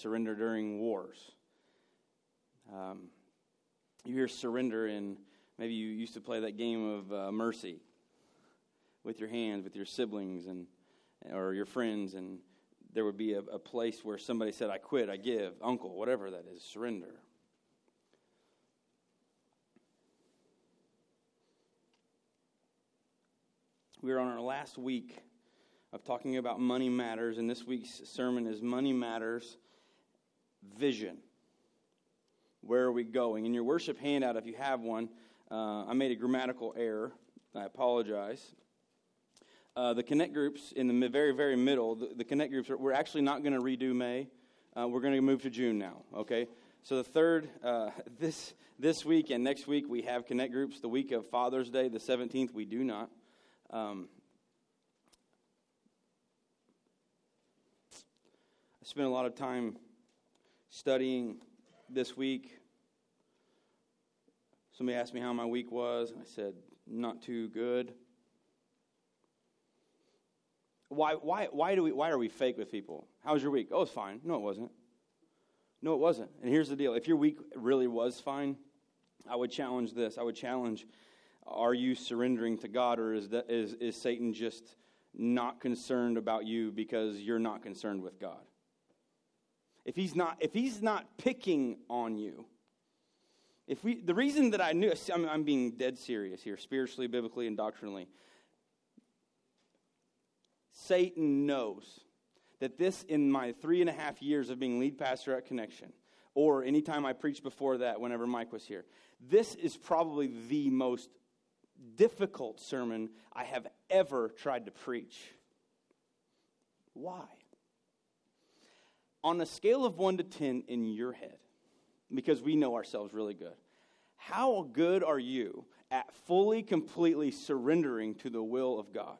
surrender during wars. You hear surrender, and maybe you used to play that game of mercy with your hands, with your siblings, and or your friends, and there would be a place where somebody said, I quit, I give, uncle, whatever that is, surrender. We are on our last week of talking about money matters, and this week's sermon is Money Matters Vision. Where are we going? In your worship handout, if you have one, I made a grammatical error. I apologize. The connect groups in the very, very middle, the connect groups, we're actually not going to redo May. We're going to move to June now, okay? So the third, this week and next week, we have connect groups. The week of Father's Day, the 17th, we do not. I spent a lot of time studying this week. Somebody asked me how my week was, and I said, not too good. Why are we fake with people? How was your week? Oh, it's fine. No, it wasn't. No, it wasn't. And here's the deal. If your week really was fine, I would challenge this. I would challenge, are you surrendering to God, or is Satan just not concerned about you because you're not concerned with God? If he's not picking on you, the reason that I knew, I'm being dead serious here, spiritually, biblically, and doctrinally. Satan knows that this, in my 3.5 years of being lead pastor at Connection, or any time I preached before that, whenever Mike was here, this is probably the most difficult sermon I have ever tried to preach. Why? On a scale of 1 to 10 in your head, because we know ourselves really good, how good are you at fully, completely surrendering to the will of God?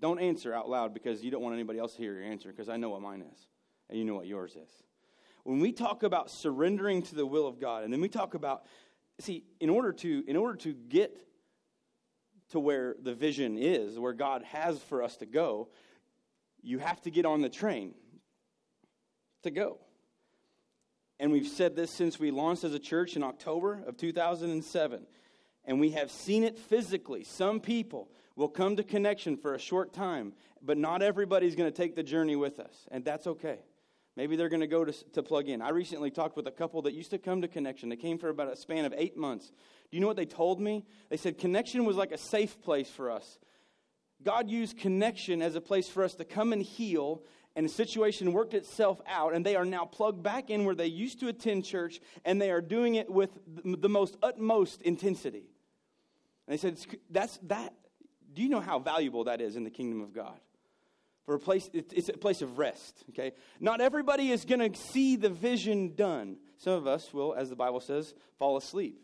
Don't answer out loud because you don't want anybody else to hear your answer, because I know what mine is, and you know what yours is. When we talk about surrendering to the will of God, and then we talk about, see, in order to get to where the vision is, where God has for us to go, you have to get on the train to go. And we've said this since we launched as a church in October of 2007, and we have seen it physically. Some people will come to Connection for a short time, but not everybody's going to take the journey with us, and that's okay. Maybe they're going to go to plug in. I recently talked with a couple that used to come to Connection. They came for about a span of 8 months. Do you know what they told me? They said Connection was like a safe place for us. God used Connection as a place for us to come and heal, and the situation worked itself out, and they are now plugged back in where they used to attend church, and they are doing it with the most utmost intensity. And they said, do you know how valuable that is in the kingdom of God? It's a place of rest, okay? Not everybody is going to see the vision done. Some of us will, as the Bible says, fall asleep.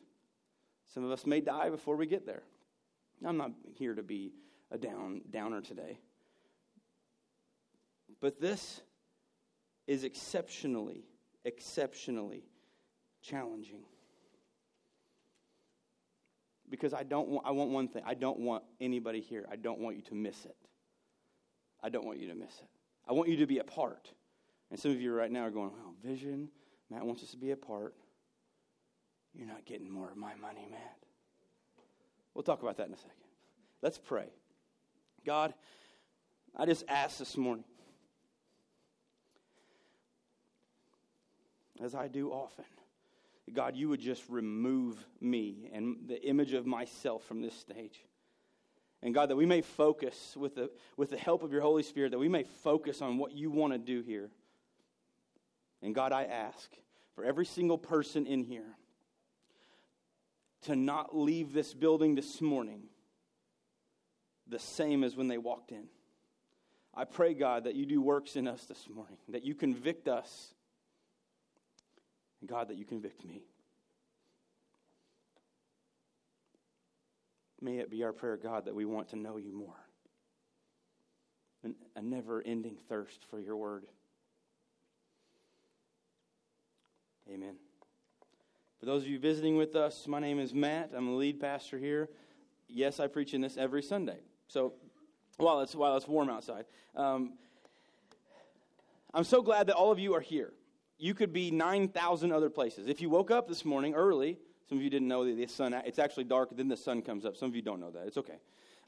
Some of us may die before we get there. I'm not here to be a downer today. But this is exceptionally, exceptionally challenging. Because I want one thing. I don't want anybody here. I don't want you to miss it. I don't want you to miss it. I want you to be a part. And some of you right now are going, well, vision, Matt wants us to be a part. You're not getting more of my money, Matt. We'll talk about that in a second. Let's pray. God, I just asked this morning, as I do often, God, you would just remove me and the image of myself from this stage. And God, that we may focus with the help of your Holy Spirit, that we may focus on what you want to do here. And God, I ask for every single person in here to not leave this building this morning the same as when they walked in. I pray, God, that you do works in us this morning, that you convict us. And God, that you convict me. May it be our prayer, God, that we want to know you more. And a never-ending thirst for your word. Amen. For those of you visiting with us, my name is Matt. I'm the lead pastor here. Yes, I preach in this every Sunday. So, while it's warm outside. I'm so glad that all of you are here. You could be 9,000 other places. If you woke up this morning early, some of you didn't know that the sun, it's actually dark, then the sun comes up. Some of you don't know that. It's okay.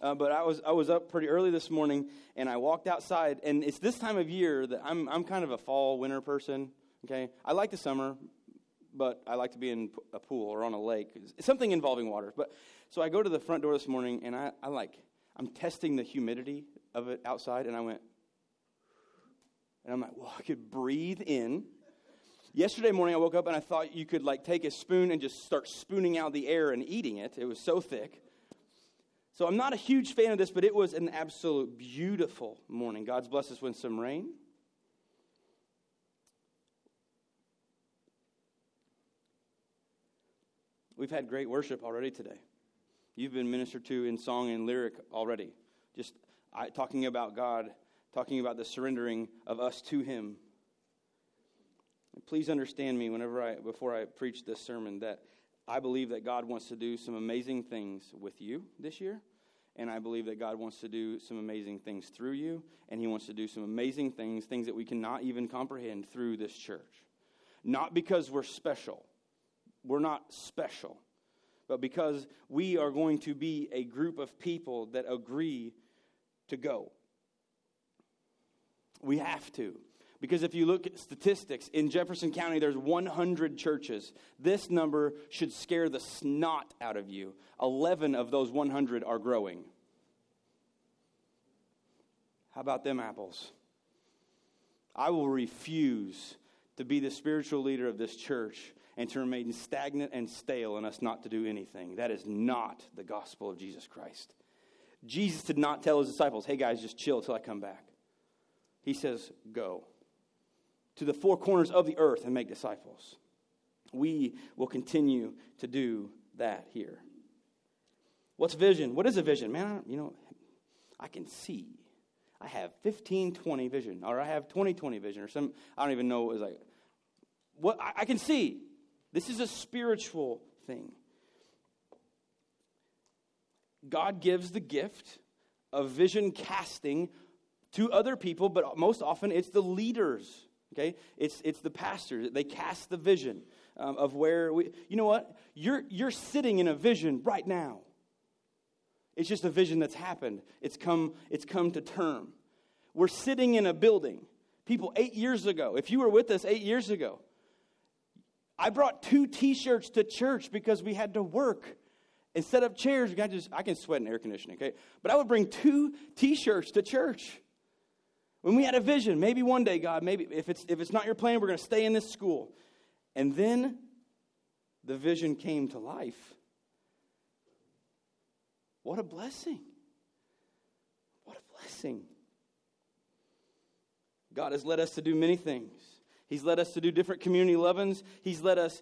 But I was up pretty early this morning, and I walked outside, and it's this time of year that I'm kind of a fall, winter person, okay? I like the summer, but I like to be in a pool or on a lake, something involving water. But so I go to the front door this morning, and I'm testing the humidity of it outside, and I went, and I'm like, well, I could breathe in. Yesterday morning, I woke up, and I thought you could, take a spoon and just start spooning out the air and eating it. It was so thick. So I'm not a huge fan of this, but it was an absolute beautiful morning. God's blessed us with some rain. We've had great worship already today. You've been ministered to in song and lyric already. Just talking about God, talking about the surrendering of us to Him. And please understand me before I preach this sermon that I believe that God wants to do some amazing things with you this year, and I believe that God wants to do some amazing things through you, and He wants to do some amazing things, things that we cannot even comprehend through this church. Not because we're special. We're not special. But because we are going to be a group of people that agree to go. We have to. Because if you look at statistics, in Jefferson County, there's 100 churches. This number should scare the snot out of you. 11 of those 100 are growing. How about them apples? I will refuse to be the spiritual leader of this church and to remain stagnant and stale and us not to do anything. That is not the gospel of Jesus Christ. Jesus did not tell His disciples, hey guys, just chill till I come back. He says, go to the four corners of the earth and make disciples. We will continue to do that here. What's vision? What is a vision? Man, I can see. I have 15-20 vision, or I have 20-20 vision, or some, I don't even know what it was like. What I can see. This is a spiritual thing. God gives the gift of vision casting to other people, but most often it's the leaders. Okay, it's the pastors. They cast the vision of where we. You know what? You're sitting in a vision right now. It's just a vision that's happened. It's come to term. We're sitting in a building. People 8 years ago. If you were with us 8 years ago, I brought 2 T-shirts to church because we had to work. Instead of chairs, I can sweat in air conditioning. Okay, but I would bring 2 T-shirts to church. When we had a vision, maybe one day, God, maybe if it's not your plan, we're going to stay in this school. And then the vision came to life. What a blessing. What a blessing. God has led us to do many things. He's led us to do different community leavens. He's led us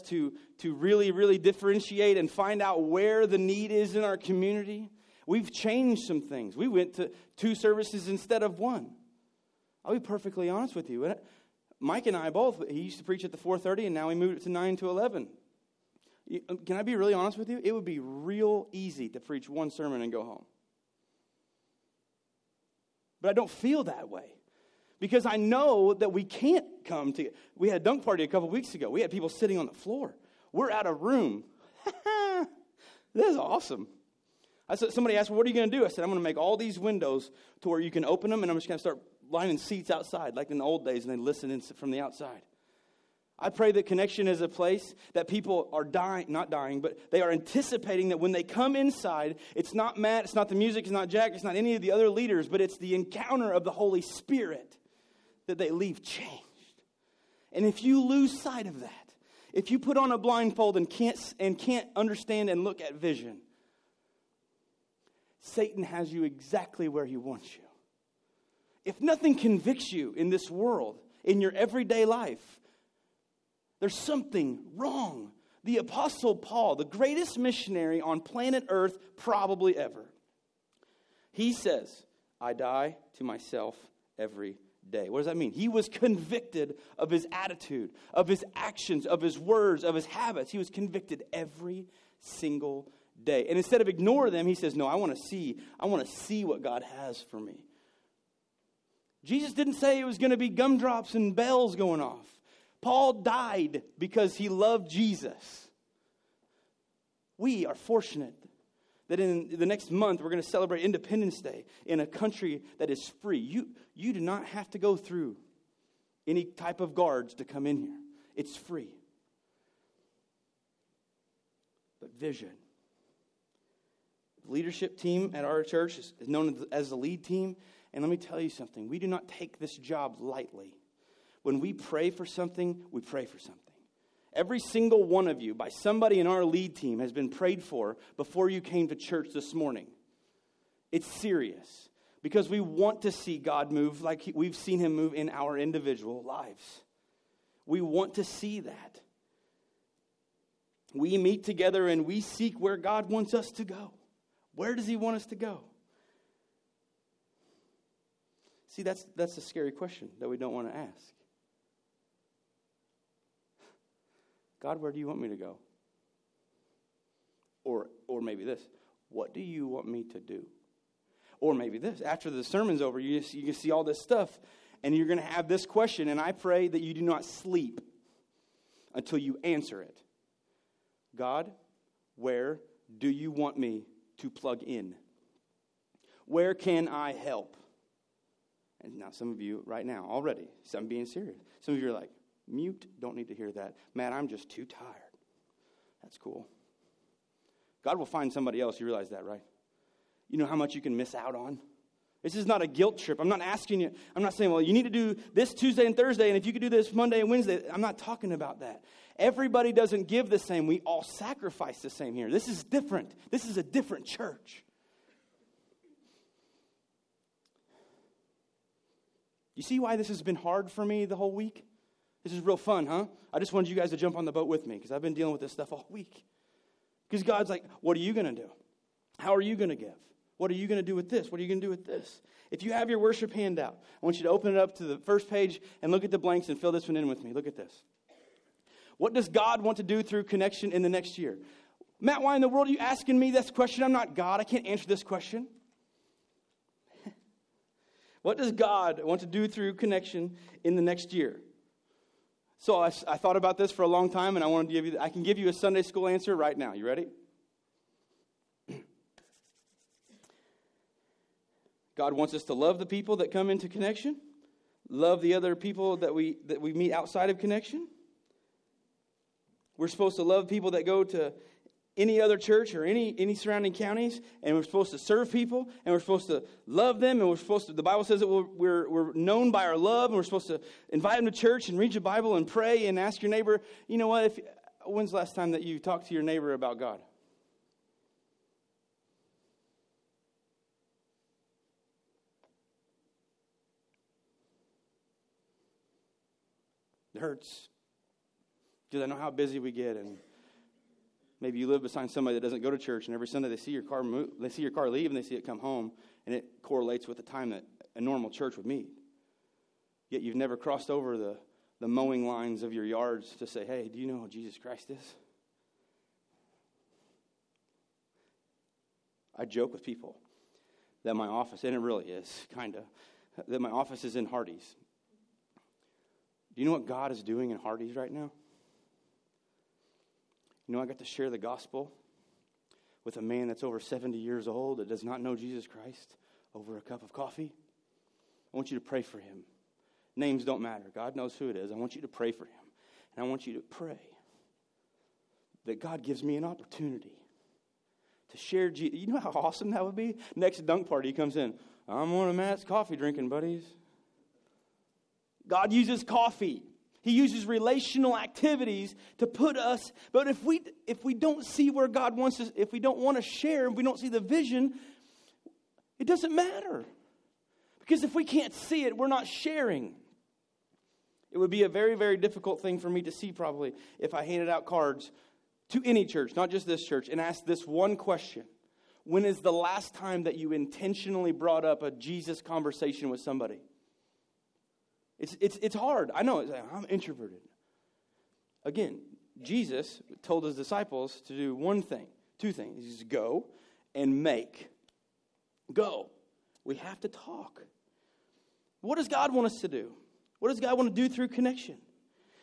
to really, really differentiate and find out where the need is in our community. We've changed some things. We went to 2 services instead of 1. I'll be perfectly honest with you. Mike and I both, he used to preach at the 4:30, and now we moved it to 9 to 11. Can I be really honest with you? It would be real easy to preach one sermon and go home. But I don't feel that way. Because I know that we can't come to. We had a dunk party a couple weeks ago. We had people sitting on the floor. We're out of room. This is awesome. Somebody asked, well, what are you going to do? I said, I'm going to make all these windows to where you can open them, and I'm just going to start lining seats outside, like in the old days, and they listen in from the outside. I pray that Connection is a place that people are not dying, but they are anticipating that when they come inside, it's not Matt, it's not the music, it's not Jack, it's not any of the other leaders, but it's the encounter of the Holy Spirit that they leave changed. And if you lose sight of that, if you put on a blindfold and can't understand and look at vision, Satan has you exactly where he wants you. If nothing convicts you in this world, in your everyday life, there's something wrong. The Apostle Paul, the greatest missionary on planet Earth probably ever, he says, I die to myself every day. What does that mean? He was convicted of his attitude, of his actions, of his words, of his habits. He was convicted every single day. And instead of ignore them, he says, no, I want to see what God has for me. Jesus didn't say it was going to be gumdrops and bells going off. Paul died because he loved Jesus. We are fortunate that in the next month we're going to celebrate Independence Day in a country that is free. You do not have to go through any type of guards to come in here. It's free. But vision. The leadership team at our church is known as the lead team. And let me tell you something. We do not take this job lightly. When we pray for something, we pray for something. Every single one of you, by somebody in our lead team, has been prayed for before you came to church this morning. It's serious. Because we want to see God move like we've seen him move in our individual lives. We want to see that. We meet together and we seek where God wants us to go. Where does he want us to go? See, that's a scary question that we don't want to ask. God, where do you want me to go? Or maybe this, what do you want me to do? Or maybe this, after the sermon's over, you can see all this stuff, and you're going to have this question, and I pray that you do not sleep until you answer it. God, where do you want me to plug in? Where can I help? And now some of you right now already, I'm being serious. Some of you are like, mute, don't need to hear that. Man, I'm just too tired. That's cool. God will find somebody else. You realize that, right? You know how much you can miss out on? This is not a guilt trip. I'm not asking you. I'm not saying, well, you need to do this Tuesday and Thursday, and if you could do this Monday and Wednesday. I'm not talking about that. Everybody doesn't give the same. We all sacrifice the same here. This is different. This is a different church. You see why this has been hard for me the whole week? This is real fun, huh? I just wanted you guys to jump on the boat with me because I've been dealing with this stuff all week. Because God's like, what are you going to do? How are you going to give? What are you going to do with this? What are you going to do with this? If you have your worship handout, I want you to open it up to the first page and look at the blanks and fill this one in with me. Look at this. What does God want to do through Connection in the next year? Matt, why in the world are you asking me this question? I'm not God. I can't answer this question. What does God want to do through Connection in the next year? So I thought about this for a long time, and I wanted to give you. I can give you a Sunday school answer right now. You ready? God wants us to love the people that come into Connection, love the other people that we meet outside of Connection. We're supposed to love people that go to any other church or any surrounding counties, and we're supposed to serve people, and we're supposed to love them, and we're supposed to, the Bible says that we're known by our love, and we're supposed to invite them to church and read the Bible and pray and ask your neighbor, you know what, when's the last time that you talked to your neighbor about God? It hurts, because I know how busy we get, and maybe you live beside somebody that doesn't go to church, and every Sunday they see your car move, they see your car leave, and they see it come home, and it correlates with the time that a normal church would meet. Yet you've never crossed over the mowing lines of your yards to say, hey, do you know who Jesus Christ is? I joke with people that my office, and it really is, kind of, that my office is in Hardee's. Do you know what God is doing in Hardee's right now? You know, I got to share the gospel with a man that's over 70 years old that does not know Jesus Christ over a cup of coffee. I want you to pray for him. Names don't matter. God knows who it is. I want you to pray for him. And I want you to pray that God gives me an opportunity to share Jesus. You know how awesome that would be? Next dunk party, he comes in. I'm one of Matt's coffee drinking buddies. God uses coffee. He uses relational activities to put us, but if we don't see where God wants us, if we don't want to share, if we don't see the vision, it doesn't matter. Because if we can't see it, we're not sharing. It would be a very, very difficult thing for me to see probably if I handed out cards to any church, not just this church, and asked this one question. When is the last time that you intentionally brought up a Jesus conversation with somebody? It's hard. I know. It's like, I'm introverted. Again, Jesus told his disciples to do one thing, two things. He says, go and make. Go. We have to talk. What does God want us to do? What does God want to do through connection?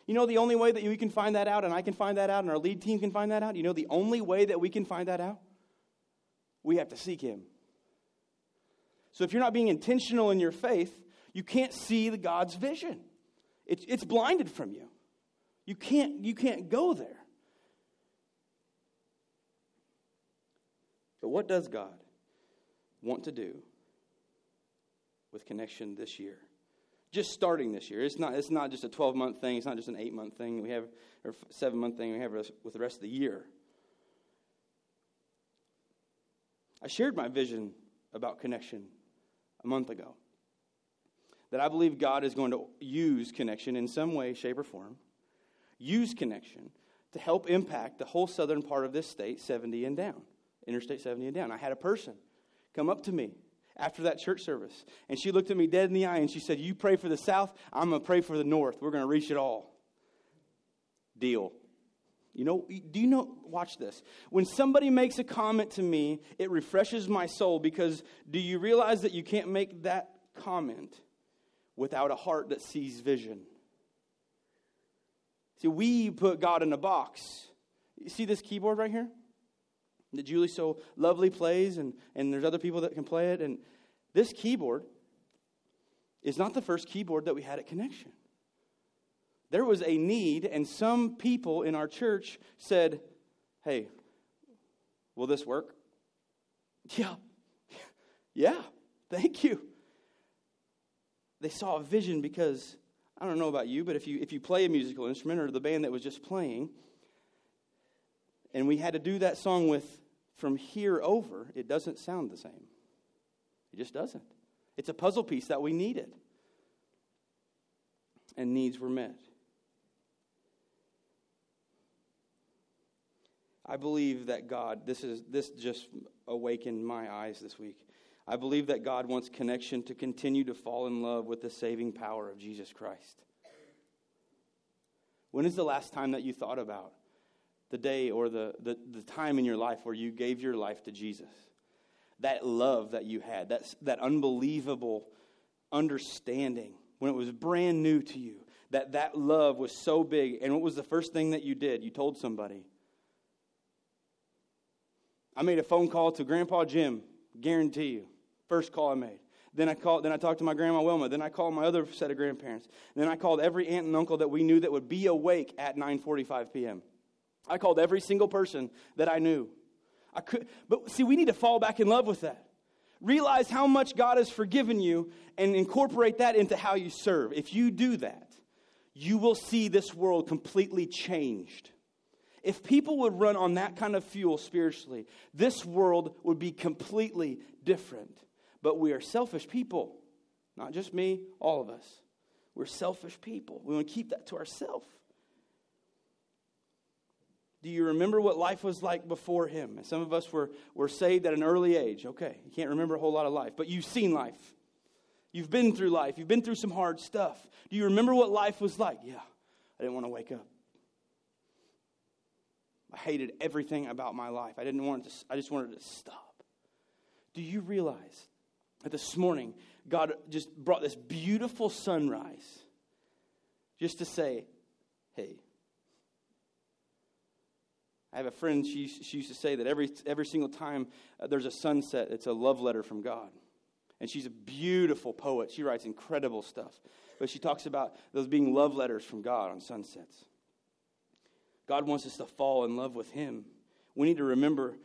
You know the only way that we can find that out, and I can find that out, and our lead team can find that out? You know the only way that we can find that out? We have to seek Him. So if you're not being intentional in your faith, you can't see the God's vision. It's blinded from you. You can't go there. But what does God want to do with connection this year? Just starting this year. It's not just a 12-month thing. It's not just an 8-month thing we have, or 7-month thing we have with the rest of the year. I shared my vision about connection a month ago, that I believe God is going to use connection in some way, shape, or form, use connection to help impact the whole southern part of this state, 70 and down, Interstate 70 and down. I had a person come up to me after that church service, and she looked at me dead in the eye, and she said, "You pray for the south, I'm going to pray for the north. We're going to reach it all." Deal. Watch this. When somebody makes a comment to me, it refreshes my soul, because do you realize that you can't make that comment without a heart that sees vision? See, we put God in a box. You see this keyboard right here that Julie so lovely plays, and there's other people that can play it. And this keyboard is not the first keyboard that we had at Connection. There was a need, and some people in our church said, "Hey, will this work?" Yeah, thank you. They saw a vision, because I don't know about you, but if you play a musical instrument, or the band that was just playing, and we had to do that song with "From Here Over," it doesn't sound the same. It just doesn't. It's a puzzle piece that we needed, and needs were met. I believe that God, this just awakened my eyes this week. I believe that God wants connection to continue to fall in love with the saving power of Jesus Christ. When is the last time that you thought about the day, or the time in your life where you gave your life to Jesus? That love that you had, that unbelievable understanding when it was brand new to you, that love was so big. And what was the first thing that you did? You told somebody. I made a phone call to Grandpa Jim, guarantee you. First call I made. Then I talked to my Grandma Wilma. Then I called my other set of grandparents. Then I called every aunt and uncle that we knew that would be awake at 9:45 p.m. I called every single person that I knew. But see, we need to fall back in love with that. Realize how much God has forgiven you, and incorporate that into how you serve. If you do that, you will see this world completely changed. If people would run on that kind of fuel spiritually, this world would be completely different. But we are selfish people. Not just me, all of us. We're selfish people. We want to keep that to ourselves. Do you remember what life was like before Him? And some of us were saved at an early age. Okay, you can't remember a whole lot of life, but you've seen life. You've been through life. You've been through some hard stuff. Do you remember what life was like? Yeah, I didn't want to wake up. I hated everything about my life. I just wanted it to stop. Do you realize that this morning God just brought this beautiful sunrise just to say, "Hey." I have a friend, she used to say that every single time there's a sunset, it's a love letter from God. And she's a beautiful poet. She writes incredible stuff. But she talks about those being love letters from God on sunsets. God wants us to fall in love with Him. We need to remember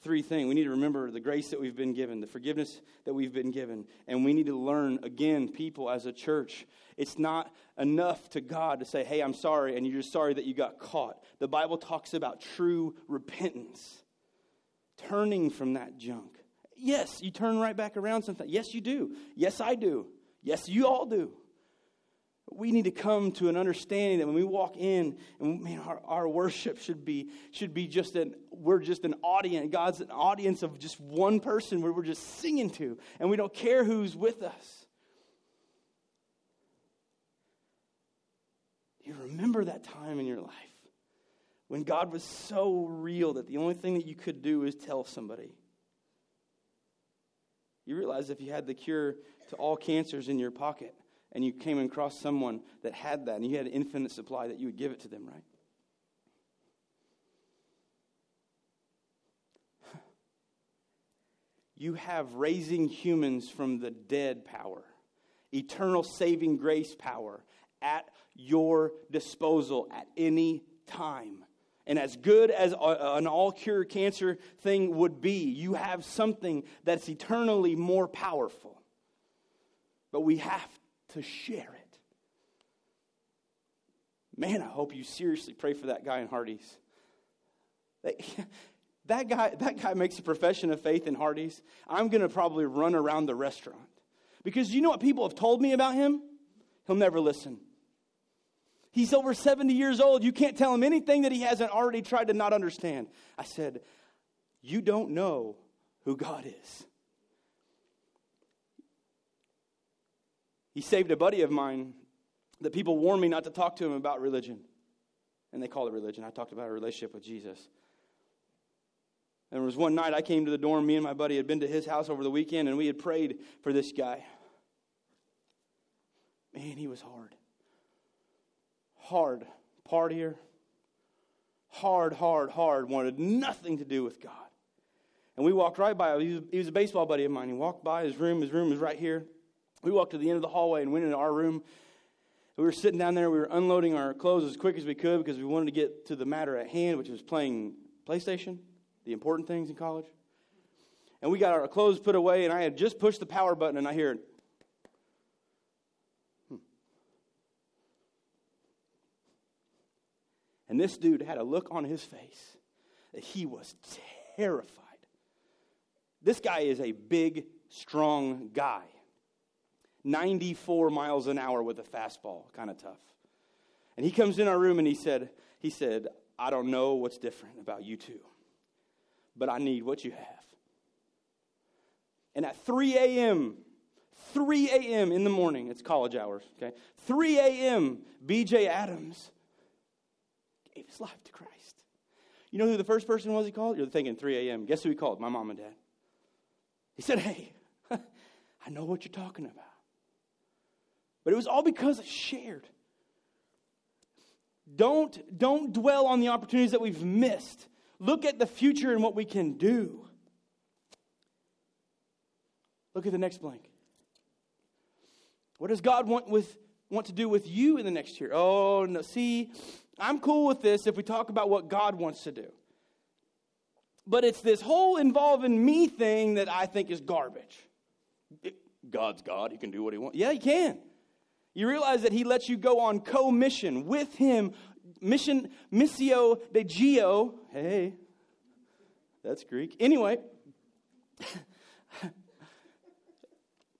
three things. We need to remember the grace that we've been given, the forgiveness that we've been given, and we need to learn, again, people as a church. It's not enough to God to say, "Hey, I'm sorry," and you're just sorry that you got caught. The Bible talks about true repentance, turning from that junk. Yes, you turn right back around sometimes. Yes, you do. Yes, I do. Yes, you all do. We need to come to an understanding that when we walk in, and man, our worship should be just we're just an audience. God's an audience of just one person where we're just singing to, and we don't care who's with us. You remember that time in your life when God was so real that the only thing that you could do is tell somebody. You realize if you had the cure to all cancers in your pocket, and you came across someone that had that, and you had an infinite supply, that you would give it to them, right? You have raising humans from the dead power, eternal saving grace power at your disposal at any time. And as good as an all-cure cancer thing would be, you have something that's eternally more powerful. But we have to share it. Man, I hope you seriously pray for that guy in Hardee's. That guy makes a profession of faith in Hardee's. I'm going to probably run around the restaurant. Because you know what people have told me about him? He'll never listen. He's over 70 years old. You can't tell him anything that he hasn't already tried to not understand. I said, you don't know who God is. He saved a buddy of mine that people warned me not to talk to him about religion. And they call it religion. I talked about a relationship with Jesus. There was one night I came to the dorm. Me and my buddy had been to his house over the weekend, and we had prayed for this guy. Man, he was hard. Hard partier. Hard. Wanted nothing to do with God. And we walked right by. He was a baseball buddy of mine. He walked by his room. His room was right here. We walked to the end of the hallway and went into our room. We were sitting down there. We were unloading our clothes as quick as we could because we wanted to get to the matter at hand, which was playing PlayStation. The important things in college. And we got our clothes put away, and I had just pushed the power button, and I hear it. And this dude had a look on his face that he was terrified. This guy is a big, strong guy. 94 miles an hour with a fastball, kind of tough. And he comes in our room, and he said, I don't know what's different about you two. But I need what you have. And at 3 a.m. in the morning, it's college hours, okay? 3 a.m., B.J. Adams gave his life to Christ. You know who the first person was he called? You're thinking 3 a.m. Guess who he called? My mom and dad. He said, hey, I know what you're talking about. But it was all because I shared. Don't dwell on the opportunities that we've missed. Look at the future and what we can do. Look at the next blank. What does God want to do with you in the next year? Oh, no. See, I'm cool with this if we talk about what God wants to do. But it's this whole involving me thing that I think is garbage. God's God. He can do what he wants. Yeah, he can. You realize that he lets you go on co-mission with him. Mission, Missio Dei. Hey, that's Greek. Anyway,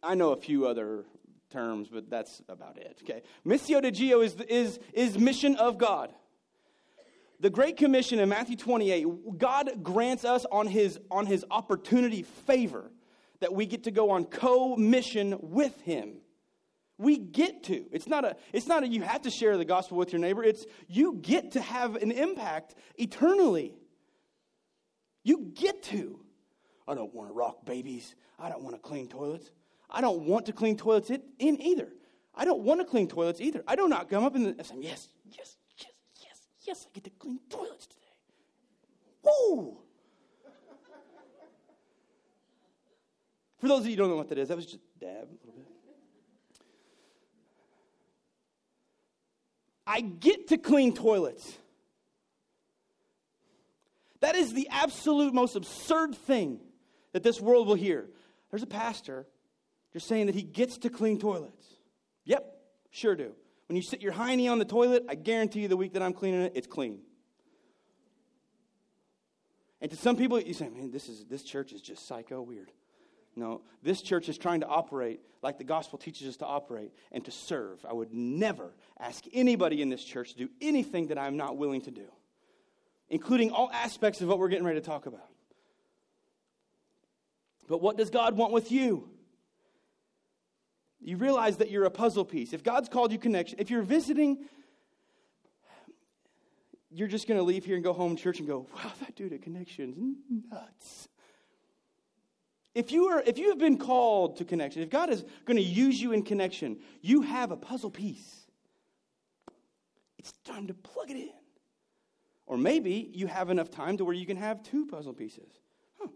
I know a few other terms, but that's about it. Okay, Missio Dei is mission of God. The Great Commission in Matthew 28, God grants us on His opportunity favor that we get to go on co-mission with Him. We get to. It's not a you have to share the gospel with your neighbor. It's you get to have an impact eternally. You get to. I don't want to rock babies. I don't want to clean toilets. I don't want to clean toilets in either. I don't want to clean toilets either. I do not come up and say, yes, I get to clean toilets today. Woo! For those of you who don't know what that is, that was just a dab a little bit. I get to clean toilets. That is the absolute most absurd thing that this world will hear. There's a pastor just saying that he gets to clean toilets. Yep, sure do. When you sit your hiney on the toilet, I guarantee you the week that I'm cleaning it, it's clean. And to some people, you say, man, this church is just psycho weird. No, this church is trying to operate like the gospel teaches us to operate and to serve. I would never ask anybody in this church to do anything that I'm not willing to do, including all aspects of what we're getting ready to talk about. But what does God want with you? You realize that you're a puzzle piece. If God's called you Connection, if you're visiting, you're just going to leave here and go home to church and go, wow, that dude at Connection's nuts. If you have been called to Connection, if God is going to use you in Connection, you have a puzzle piece. It's time to plug it in. Or maybe you have enough time to where you can have two puzzle pieces. Huh.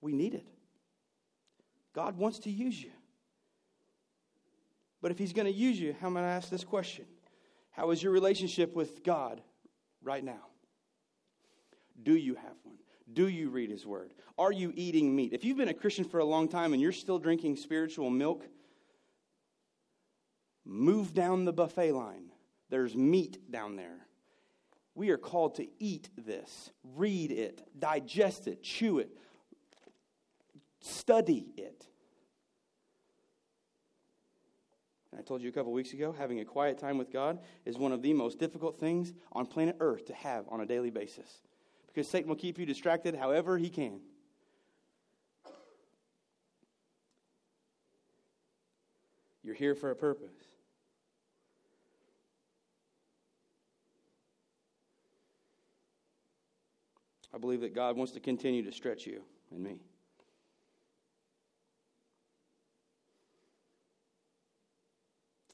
We need it. God wants to use you. But if he's going to use you, I'm going to ask this question. How is your relationship with God right now? Do you have one? Do you read his word? Are you eating meat? If you've been a Christian for a long time and you're still drinking spiritual milk, move down the buffet line. There's meat down there. We are called to eat this, read it, digest it, chew it, study it. I told you a couple weeks ago, having a quiet time with God is one of the most difficult things on planet Earth to have on a daily basis, because Satan will keep you distracted however he can. You're here for a purpose. I believe that God wants to continue to stretch you and me.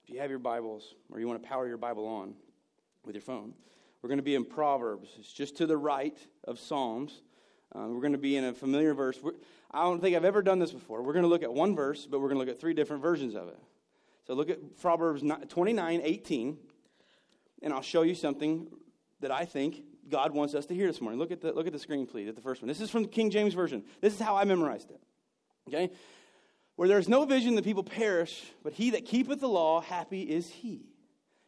If you have your Bibles, or you want to power your Bible on with your phone, we're going to be in Proverbs. It's just to the right of Psalms. We're going to be in a familiar verse. I don't think I've ever done this before. We're going to look at one verse, but we're going to look at three different versions of it. So look at Proverbs 29:18, and I'll show you something that I think God wants us to hear this morning. Look at the screen, please, at the first one. This is from the King James Version. This is how I memorized it. Okay? Where there is no vision, the people perish, but he that keepeth the law, happy is he.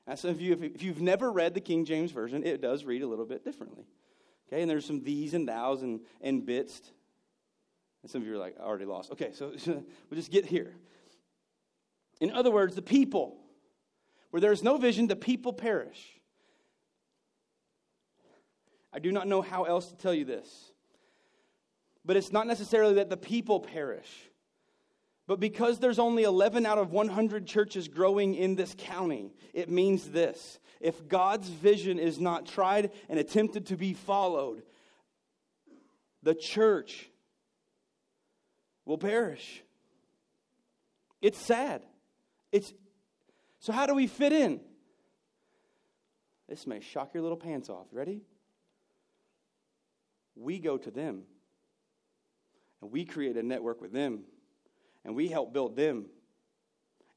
Now, some of you, if you've never read the King James Version, it does read a little bit differently. Okay, and there's some these and thous and bits. And some of you are like, I already lost. Okay, so we'll just get here. In other words, the people. Where there is no vision, the people perish. I do not know how else to tell you this. But it's not necessarily that the people perish. But because there's only 11 out of 100 churches growing in this county, it means this. If God's vision is not tried and attempted to be followed, the church will perish. It's sad. So how do we fit in? This may shock your little pants off. Ready? We go to them. And we create a network with them. And we help build them.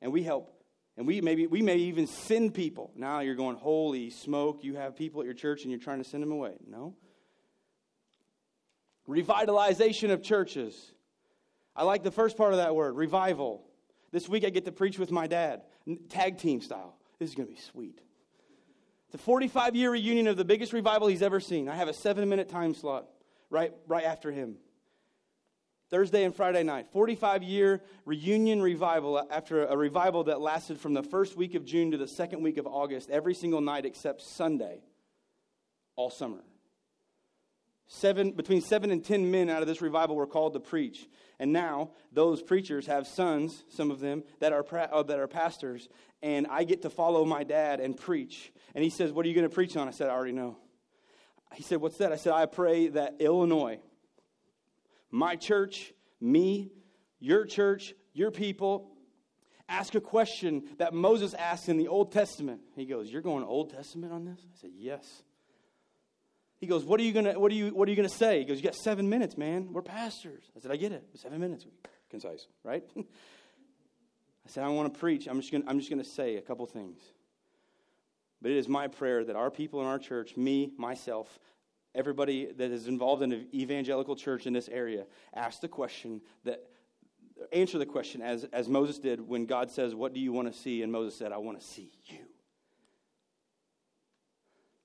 And we help. And we may even send people. Now you're going, holy smoke, you have people at your church and you're trying to send them away. No. Revitalization of churches. I like the first part of that word, revival. This week I get to preach with my dad, tag team style. This is going to be sweet. It's a 45-year reunion of the biggest revival he's ever seen. I have a 7-minute time slot right after him. Thursday and Friday night, 45-year reunion revival after a revival that lasted from the first week of June to the second week of August, every single night except Sunday, all summer. Between 7 and 10 men out of this revival were called to preach. And now those preachers have sons, some of them, that are pastors. And I get to follow my dad and preach. And he says, what are you going to preach on? I said, I already know. He said, what's that? I said, I pray that Illinois, my church, me, your church, your people, ask a question that Moses asked in the Old Testament. He goes, you're going Old Testament on this? I said, yes. He goes, what are you gonna say? He goes, you got 7 minutes, man. We're pastors. I said, I get it. 7 minutes. Concise, right? I said, I want to preach. I'm just gonna say a couple things. But it is my prayer that our people in our church, me, myself, everybody that is involved in an evangelical church in this area, answer the question as Moses did when God says, what do you want to see? And Moses said, I want to see you.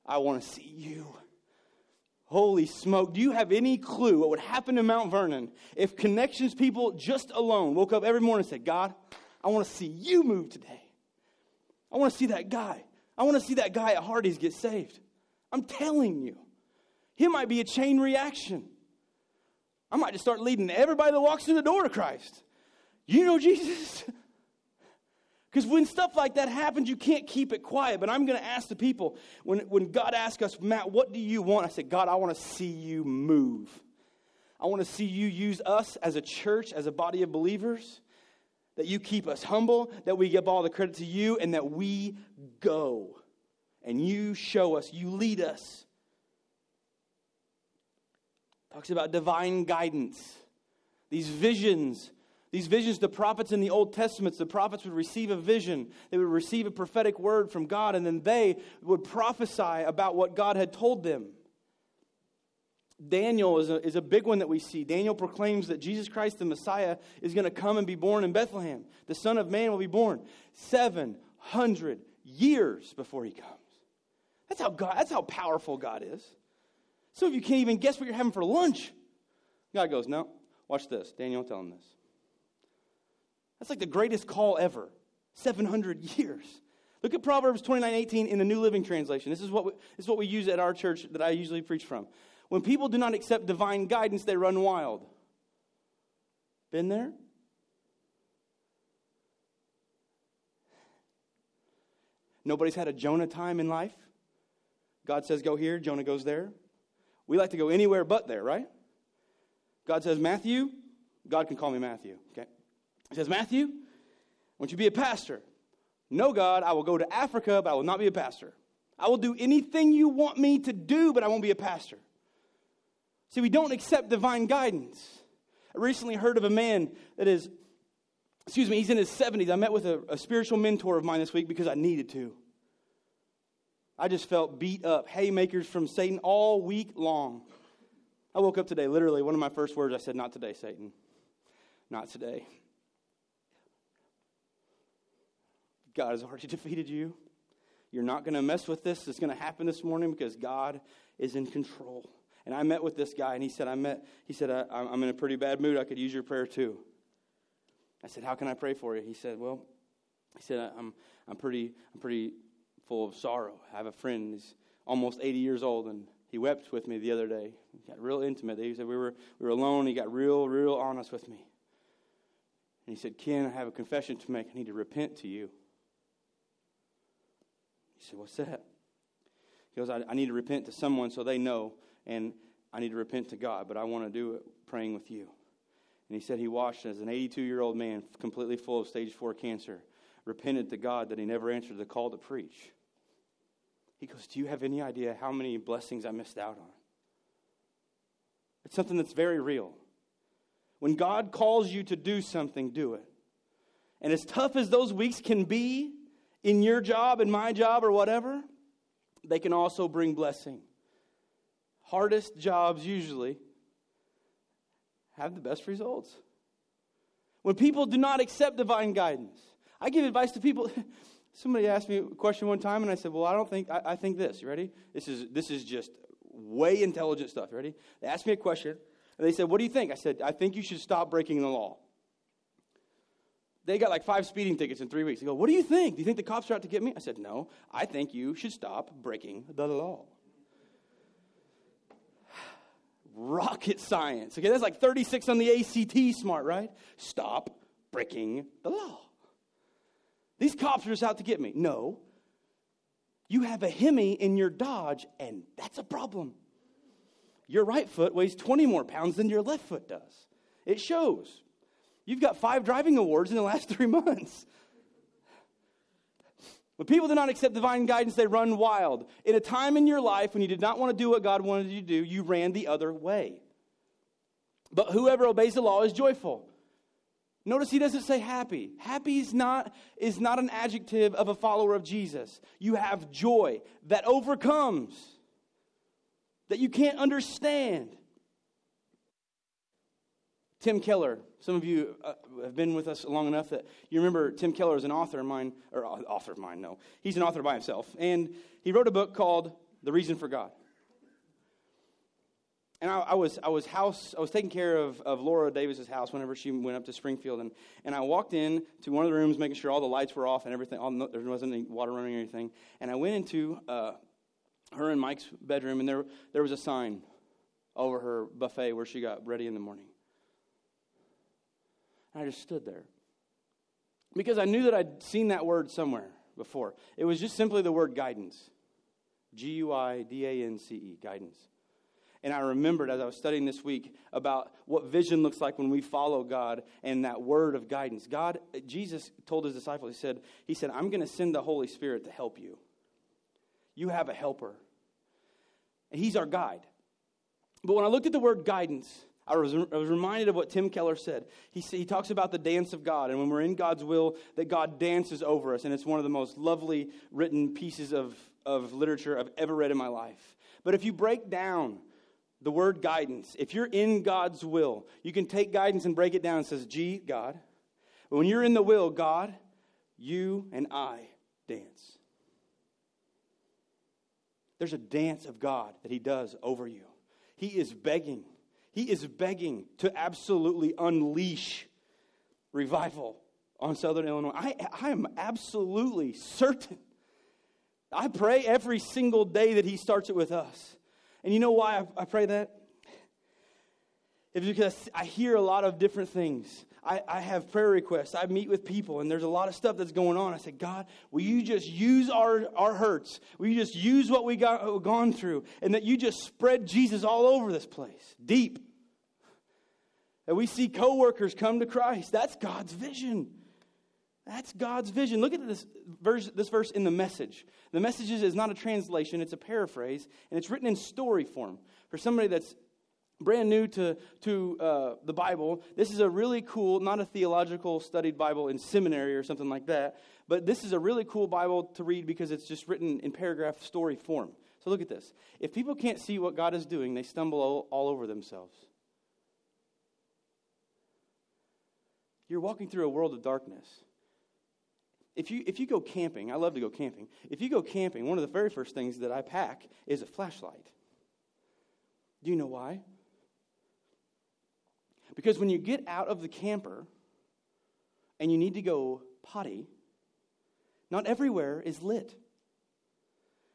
I want to see you. Holy smoke. Do you have any clue what would happen to Mount Vernon if Connections people just alone woke up every morning and said, God, I want to see you move today. I want to see that guy. I want to see that guy at Hardee's get saved. I'm telling you. It might be a chain reaction. I might just start leading everybody that walks through the door to Christ. You know Jesus? Because when stuff like that happens, you can't keep it quiet. But I'm going to ask the people, when God asks us, Matt, what do you want? I said, God, I want to see you move. I want to see you use us as a church, as a body of believers, that you keep us humble, that we give all the credit to you, and that we go. And you show us, you lead us. Talks about divine guidance. These visions, the prophets in the Old Testament, the prophets would receive a vision. They would receive a prophetic word from God, and then they would prophesy about what God had told them. Daniel is a big one that we see. Daniel proclaims that Jesus Christ, the Messiah, is going to come and be born in Bethlehem. The Son of Man will be born 700 years before he comes. That's how powerful God is. Some of you can't even guess what you're having for lunch. God goes, no, watch this. Daniel, tell him this. That's like the greatest call ever. 700 years. Look at Proverbs 29:18 in the New Living Translation. This is what we use at our church that I usually preach from. When people do not accept divine guidance, they run wild. Been there? Nobody's had a Jonah time in life. God says, go here. Jonah goes there. We like to go anywhere but there, right? God says, Matthew. God can call me Matthew, okay? He says, Matthew, won't you be a pastor? No, God, I will go to Africa, but I will not be a pastor. I will do anything you want me to do, but I won't be a pastor. See, we don't accept divine guidance. I recently heard of a man that is, he's in his 70s. I met with a spiritual mentor of mine this week because I needed to. I just felt beat up, haymakers from Satan all week long. I woke up today, literally, one of my first words I said, not today, Satan. Not today. God has already defeated you. You're not going to mess with this. It's going to happen this morning because God is in control. And I met with this guy, and he said, I'm in a pretty bad mood. I could use your prayer too. I said, how can I pray for you? He said, I'm pretty full of sorrow. I have a friend who's almost 80 years old, and he wept with me the other day. He got real intimate. He said we were alone. He got real honest with me. And he said, Ken, I have a confession to make. I need to repent to you. He said, what's that? He goes, I need to repent to someone so they know, and I need to repent to God, but I want to do it praying with you. And he said he watched as an 82-year-old man completely full of stage 4 cancer, repented to God that he never answered the call to preach. He goes, do you have any idea how many blessings I missed out on? It's something that's very real. When God calls you to do something, do it. And as tough as those weeks can be, in your job, in my job, or whatever, they can also bring blessing. Hardest jobs usually have the best results. When people do not accept divine guidance, I give advice to people. Somebody asked me a question one time, and I said, well, I think this. You ready? This is just way intelligent stuff. You ready? They asked me a question, and they said, what do you think? I said, I think you should stop breaking the law. They got like 5 speeding tickets in 3 weeks. They go, what do you think? Do you think the cops are out to get me? I said, no, I think you should stop breaking the law. Rocket science. Okay, that's like 36 on the ACT smart, right? Stop breaking the law. These cops are just out to get me. No, you have a Hemi in your Dodge, and that's a problem. Your right foot weighs 20 more pounds than your left foot does. It shows. You've got 5 driving awards in the last 3 months. When people do not accept divine guidance, they run wild. In a time in your life when you did not want to do what God wanted you to do, you ran the other way. But whoever obeys the law is joyful. Notice he doesn't say happy. Happy is not an adjective of a follower of Jesus. You have joy that overcomes, that you can't understand. Tim Keller, some of you have been with us long enough that you remember Tim Keller is an author of mine, or author of mine, no. He's an author by himself, and he wrote a book called The Reason for God. And I was taking care of Laura Davis's house whenever she went up to Springfield, and I walked in to one of the rooms, making sure all the lights were off and everything, there wasn't any water running or anything, and I went into her and Mike's bedroom, and there was a sign over her buffet where she got ready in the morning. I just stood there because I knew that I'd seen that word somewhere before. It was just simply the word guidance, G-U-I-D-A-N-C-E, guidance. And I remembered as I was studying this week about what vision looks like when we follow God and that word of guidance. Jesus told his disciples, he said, I'm going to send the Holy Spirit to help you. You have a helper. And he's our guide. But when I looked at the word guidance, I was reminded of what Tim Keller said. He talks about the dance of God, and when we're in God's will, that God dances over us, and it's one of the most lovely written pieces of literature I've ever read in my life. But if you break down the word guidance, if you're in God's will, you can take guidance and break it down. It says, G, God. But when you're in the will, God, you and I dance. There's a dance of God that he does over you. He is begging. He is begging to absolutely unleash revival on Southern Illinois. I am absolutely certain. I pray every single day that he starts it with us. And you know why I pray that? It's because I hear a lot of different things. I have prayer requests. I meet with people, and there's a lot of stuff that's going on. I said, God, will you just use our hurts? Will you just use what we got gone through? And that you just spread Jesus all over this place, deep. That we see coworkers come to Christ. That's God's vision. That's God's vision. Look at this verse in The Message. The Message is not a translation. It's a paraphrase, and it's written in story form. For somebody that's brand new to the Bible, this is a really cool, not a theological studied Bible in seminary or something like that, but this is a really cool Bible to read because it's just written in paragraph story form. So look at this. If people can't see what God is doing, they stumble all over themselves. You're walking through a world of darkness. If you go camping, I love to go camping. If you go camping, one of the very first things that I pack is a flashlight. Do you know why? Because when you get out of the camper and you need to go potty, not everywhere is lit.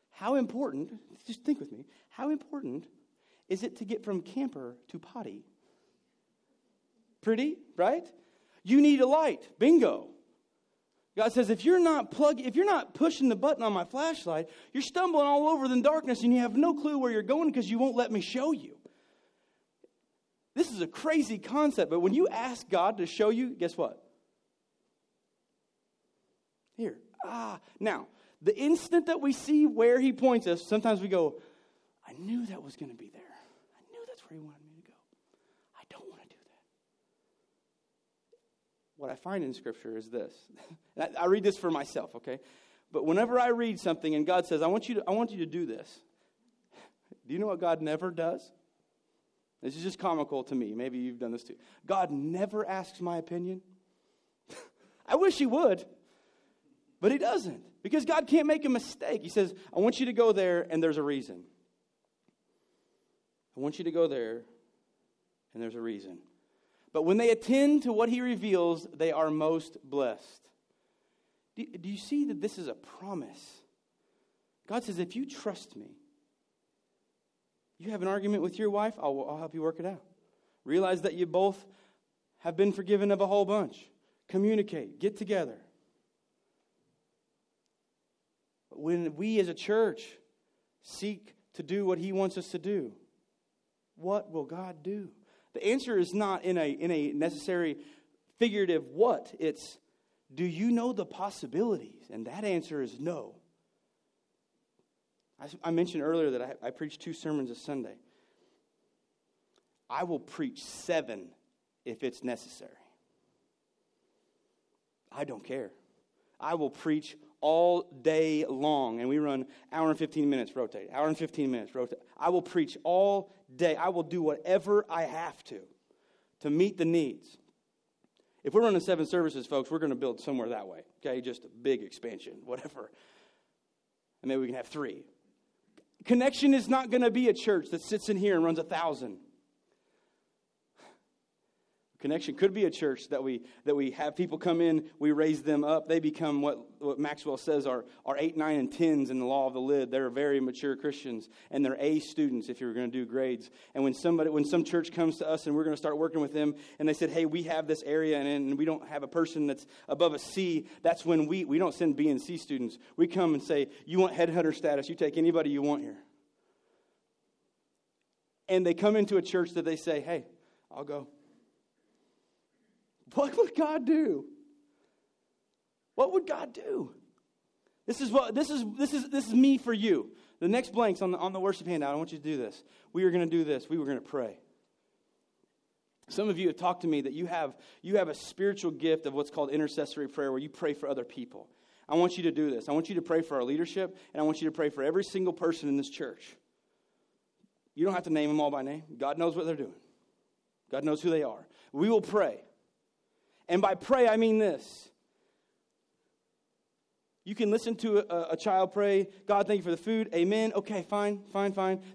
How important, just think with me, how important is it to get from camper to potty? Pretty, right? You need a light. Bingo. God says, if you're not pushing the button on my flashlight, you're stumbling all over in darkness and you have no clue where you're going because you won't let me show you. This is a crazy concept, but when you ask God to show you, guess what? Here. Now, the instant that we see where he points us, sometimes we go, I knew that was going to be there. I knew that's where he wanted me to go. I don't want to do that. What I find in Scripture is this. I read this for myself, okay? But whenever I read something and God says, I want you to do this, do you know what God never does? This is just comical to me. Maybe you've done this too. God never asks my opinion. I wish he would, but he doesn't. Because God can't make a mistake. He says, I want you to go there, and there's a reason. I want you to go there, and there's a reason. But when they attend to what he reveals, they are most blessed. Do you see that this is a promise? God says, if you trust me, you have an argument with your wife, I'll help you work it out. Realize that you both have been forgiven of a whole bunch. Communicate. Get together. But when we as a church seek to do what he wants us to do, what will God do? The answer is not in a necessary figurative what. It's, do you know the possibilities? And that answer is no. I mentioned earlier that I preached 2 sermons a Sunday. I will preach 7 if it's necessary. I don't care. I will preach all day long. And we run hour and 15 minutes, rotate. Hour and 15 minutes, rotate. I will preach all day. I will do whatever I have to meet the needs. If we're running 7 services, folks, we're going to build somewhere that way. Okay, just a big expansion, whatever. And maybe we can have 3. Connection is not going to be a church that sits in here and runs 1,000. Connection could be a church that we have people come in, we raise them up. They become what Maxwell says are 8, 9, and 10s in the law of the lid. They're very mature Christians, and they're A students if you were going to do grades. And when some church comes to us and we're going to start working with them, and they said, hey, we have this area, and we don't have a person that's above a C, that's when we don't send B and C students. We come and say, you want headhunter status, you take anybody you want here. and they come into a church that they say, hey, I'll go. What would God do? What would God do? This is me for you. The next blank's on the worship handout. I want you to do this. We are going to do this. We were going to pray. Some of you have talked to me that you have a spiritual gift of what's called intercessory prayer, where you pray for other people. I want you to do this. I want you to pray for our leadership, and I want you to pray for every single person in this church. You don't have to name them all by name. God knows what they're doing. God knows who they are. We will pray. And by pray, I mean this. You can listen to a child pray, God, thank you for the food. Amen. Okay, fine.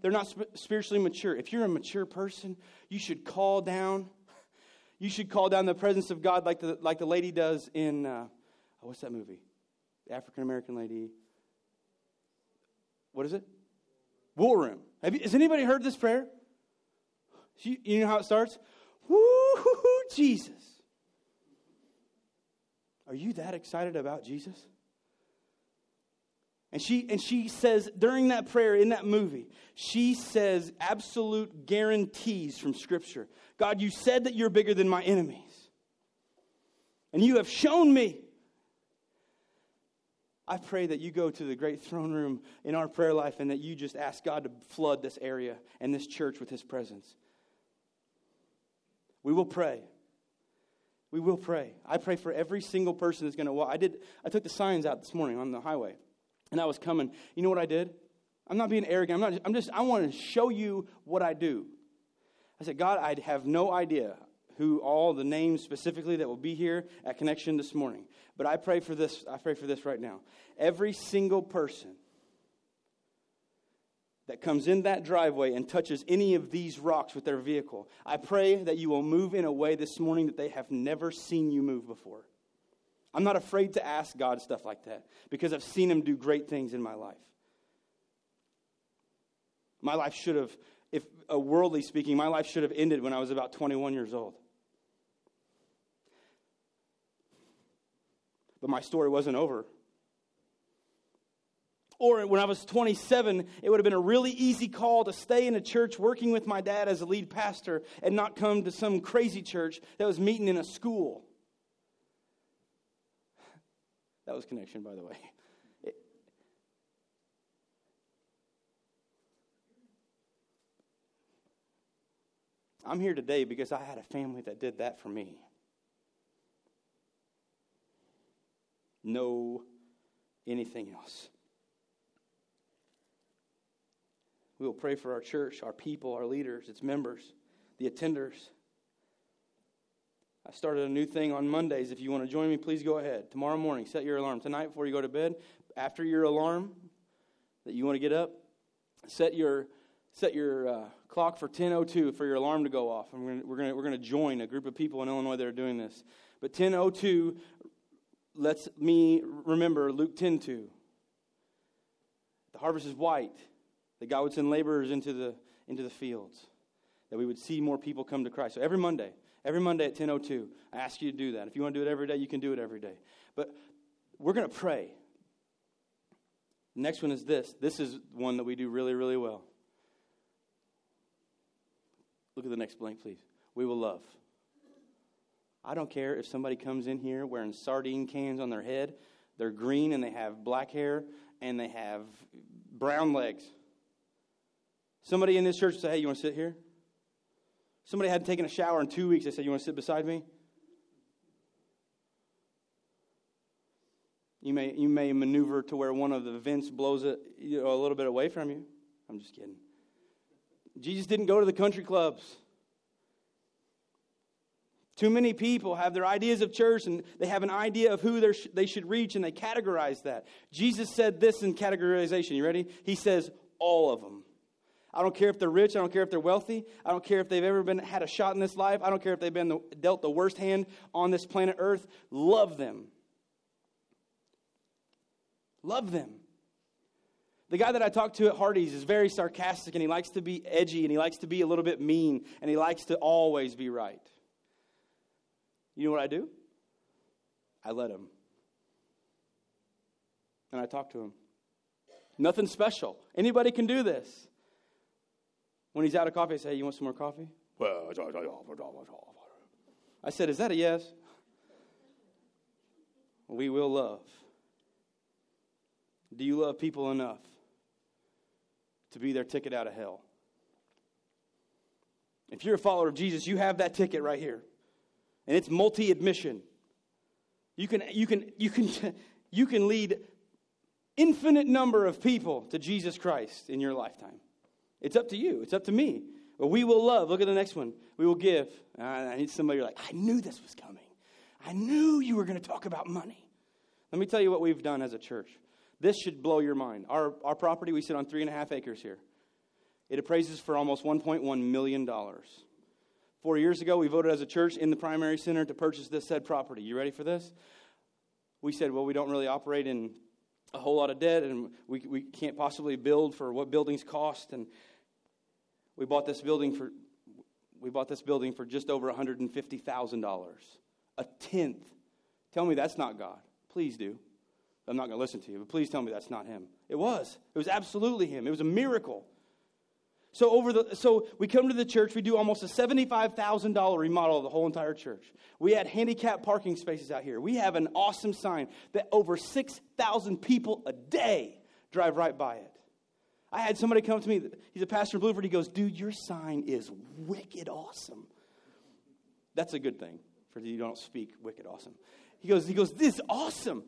They're not spiritually mature. If you're a mature person, you should call down. You should call down the presence of God like the lady does in, what's that movie? The African-American lady. What is it? War Room. Has anybody heard this prayer? You know how it starts? Woo-hoo-hoo, Jesus. Are you that excited about Jesus? And she says, during that prayer in that movie, she says absolute guarantees from Scripture. God, you said that you're bigger than my enemies. And you have shown me. I pray that you go to the great throne room in our prayer life and that you just ask God to flood this area and this church with his presence. We will pray. We will pray. I pray for every single person that's going to walk. I took the signs out this morning on the highway. And I was coming. You know what I did? I'm not being arrogant. I want to show you what I do. I said, God, I have no idea who all the names specifically that will be here at Connection this morning. But I pray for this. I pray for this right now. Every single person that comes in that driveway and touches any of these rocks with their vehicle, I pray that you will move in a way this morning that they have never seen you move before. I'm not afraid to ask God stuff like that because I've seen him do great things in my life. My life should have, if worldly speaking, my life should have ended when I was about 21 years old. But my story wasn't over. Or when I was 27, it would have been a really easy call to stay in a church working with my dad as a lead pastor and not come to some crazy church that was meeting in a school. That was Connection, by the way. I'm here today because I had a family that did that for me. No anything else. We will pray for our church, our people, our leaders, its members, the attenders. I started a new thing on Mondays. If you want to join me, please go ahead. Tomorrow morning, set your alarm. Tonight, before you go to bed, after your alarm that you want to get up, set your clock for 10:02 for your alarm to go off. And we're going to join a group of people in Illinois that are doing this. But 10:02 lets me remember Luke 10:2. The harvest is white. That God would send laborers into the fields. That we would see more people come to Christ. So every Monday at 10:02, I ask you to do that. If you want to do it every day, you can do it every day. But we're going to pray. The next one is this. This is one that we do really, really well. Look at the next blank, please. We will love. I don't care if somebody comes in here wearing sardine cans on their head. They're green and they have black hair and they have brown legs. Somebody in this church say, hey, you want to sit here? Somebody hadn't taken a shower in 2 weeks. They said, you want to sit beside me? You may maneuver to where one of the vents blows it, a little bit away from you. I'm just kidding. Jesus didn't go to the country clubs. Too many people have their ideas of church, and they have an idea of who they should reach, and they categorize that. Jesus said this in categorization. You ready? He says, all of them. I don't care if they're rich. I don't care if they're wealthy. I don't care if they've ever had a shot in this life. I don't care if they've been dealt the worst hand on this planet Earth. Love them. Love them. The guy that I talked to at Hardee's is very sarcastic, and he likes to be edgy, and he likes to be a little bit mean, and he likes to always be right. You know what I do? I let him. And I talk to him. Nothing special. Anybody can do this. When he's out of coffee, I say, hey, you want some more coffee? I said, is that a yes? We will love. Do you love people enough to be their ticket out of hell? If you're a follower of Jesus, you have that ticket right here. And it's multi-admission. You can lead infinite number of people to Jesus Christ in your lifetime. It's up to you. It's up to me. But we will love. Look at the next one. We will give. I need somebody like, I knew this was coming. I knew you were going to talk about money. Let me tell you what we've done as a church. This should blow your mind. Our property, we sit on 3.5 acres here. It appraises for almost $1.1 million. 4 years ago, we voted as a church in the primary center to purchase this said property. You ready for this? We said, well, we don't really operate in a whole lot of debt, and we can't possibly build for what buildings cost. And we bought this building for just over $150,000. A tenth. Tell me that's not God. Please do. I'm not going to listen to you, but please tell me that's not him. It was. It was absolutely him. It was a miracle. So we come to the church, we do almost a $75,000 remodel of the whole entire church. We had handicapped parking spaces out here. We have an awesome sign that over 6,000 people a day drive right by it. I had somebody come to me, he's a pastor in Blueford, he goes, dude, your sign is wicked awesome. That's a good thing, for you don't speak wicked awesome. He goes, this is awesome.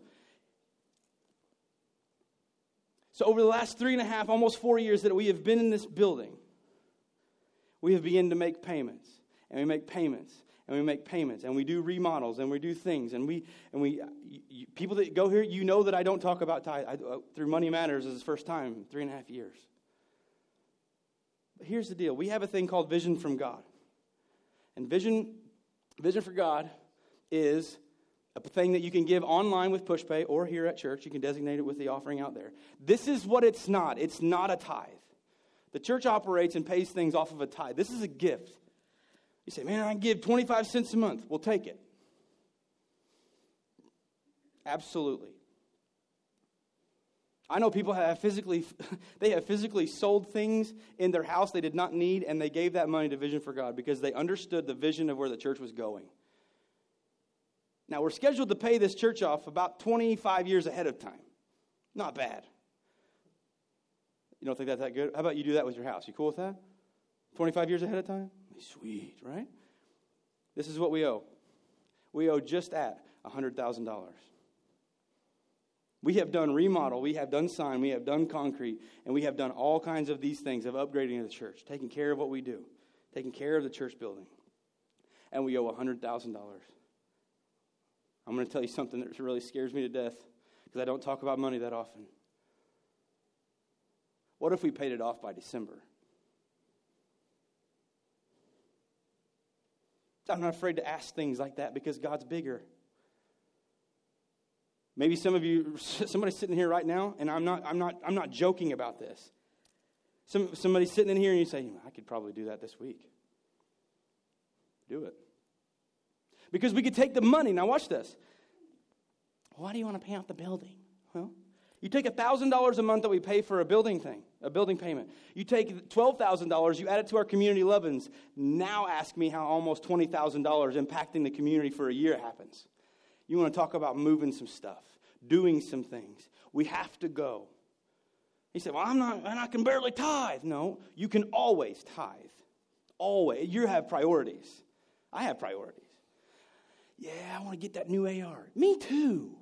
So over the last 3.5, almost 4 years that we have been in this building, we have begun to make payments, and we make payments, and we make payments, and we do remodels, and we do things, and we people that go here, you know that I don't talk about tithe. Through Money Matters is the first time in 3.5 years. But here's the deal. We have a thing called vision from God. And vision for God is a thing that you can give online with PushPay or here at church. You can designate it with the offering out there. This is what it's not. It's not a tithe. The church operates and pays things off of a tithe. This is a gift. You say, man, I give 25 cents a month. We'll take it. Absolutely. I know people have physically sold things in their house they did not need, and they gave that money to Vision for God because they understood the vision of where the church was going. Now, we're scheduled to pay this church off about 25 years ahead of time. Not bad. You don't think that's that good? How about you do that with your house? You cool with that? 25 years ahead of time? Sweet, right? This is what we owe. We owe just at $100,000. We have done remodel, we have done sign, we have done concrete, and we have done all kinds of these things of upgrading the church, taking care of what we do, taking care of the church building. And we owe $100,000. I'm going to tell you something that really scares me to death because I don't talk about money that often. What if we paid it off by December? I'm not afraid to ask things like that because God's bigger. Maybe some of you, somebody's sitting here right now, and I'm not joking about this. Somebody's sitting in here and you say, I could probably do that this week. Do it. Because we could take the money. Now watch this. Why do you want to pay off the building? Well, you take $1,000 a month that we pay for a building thing, a building payment. You take $12,000, you add it to our community lovin's. Now ask me how almost $20,000 impacting the community for a year happens. You want to talk about moving some stuff, doing some things. We have to go. He said, well, I can barely tithe. No, you can always tithe. Always. You have priorities. I have priorities. Yeah, I want to get that new AR. Me too.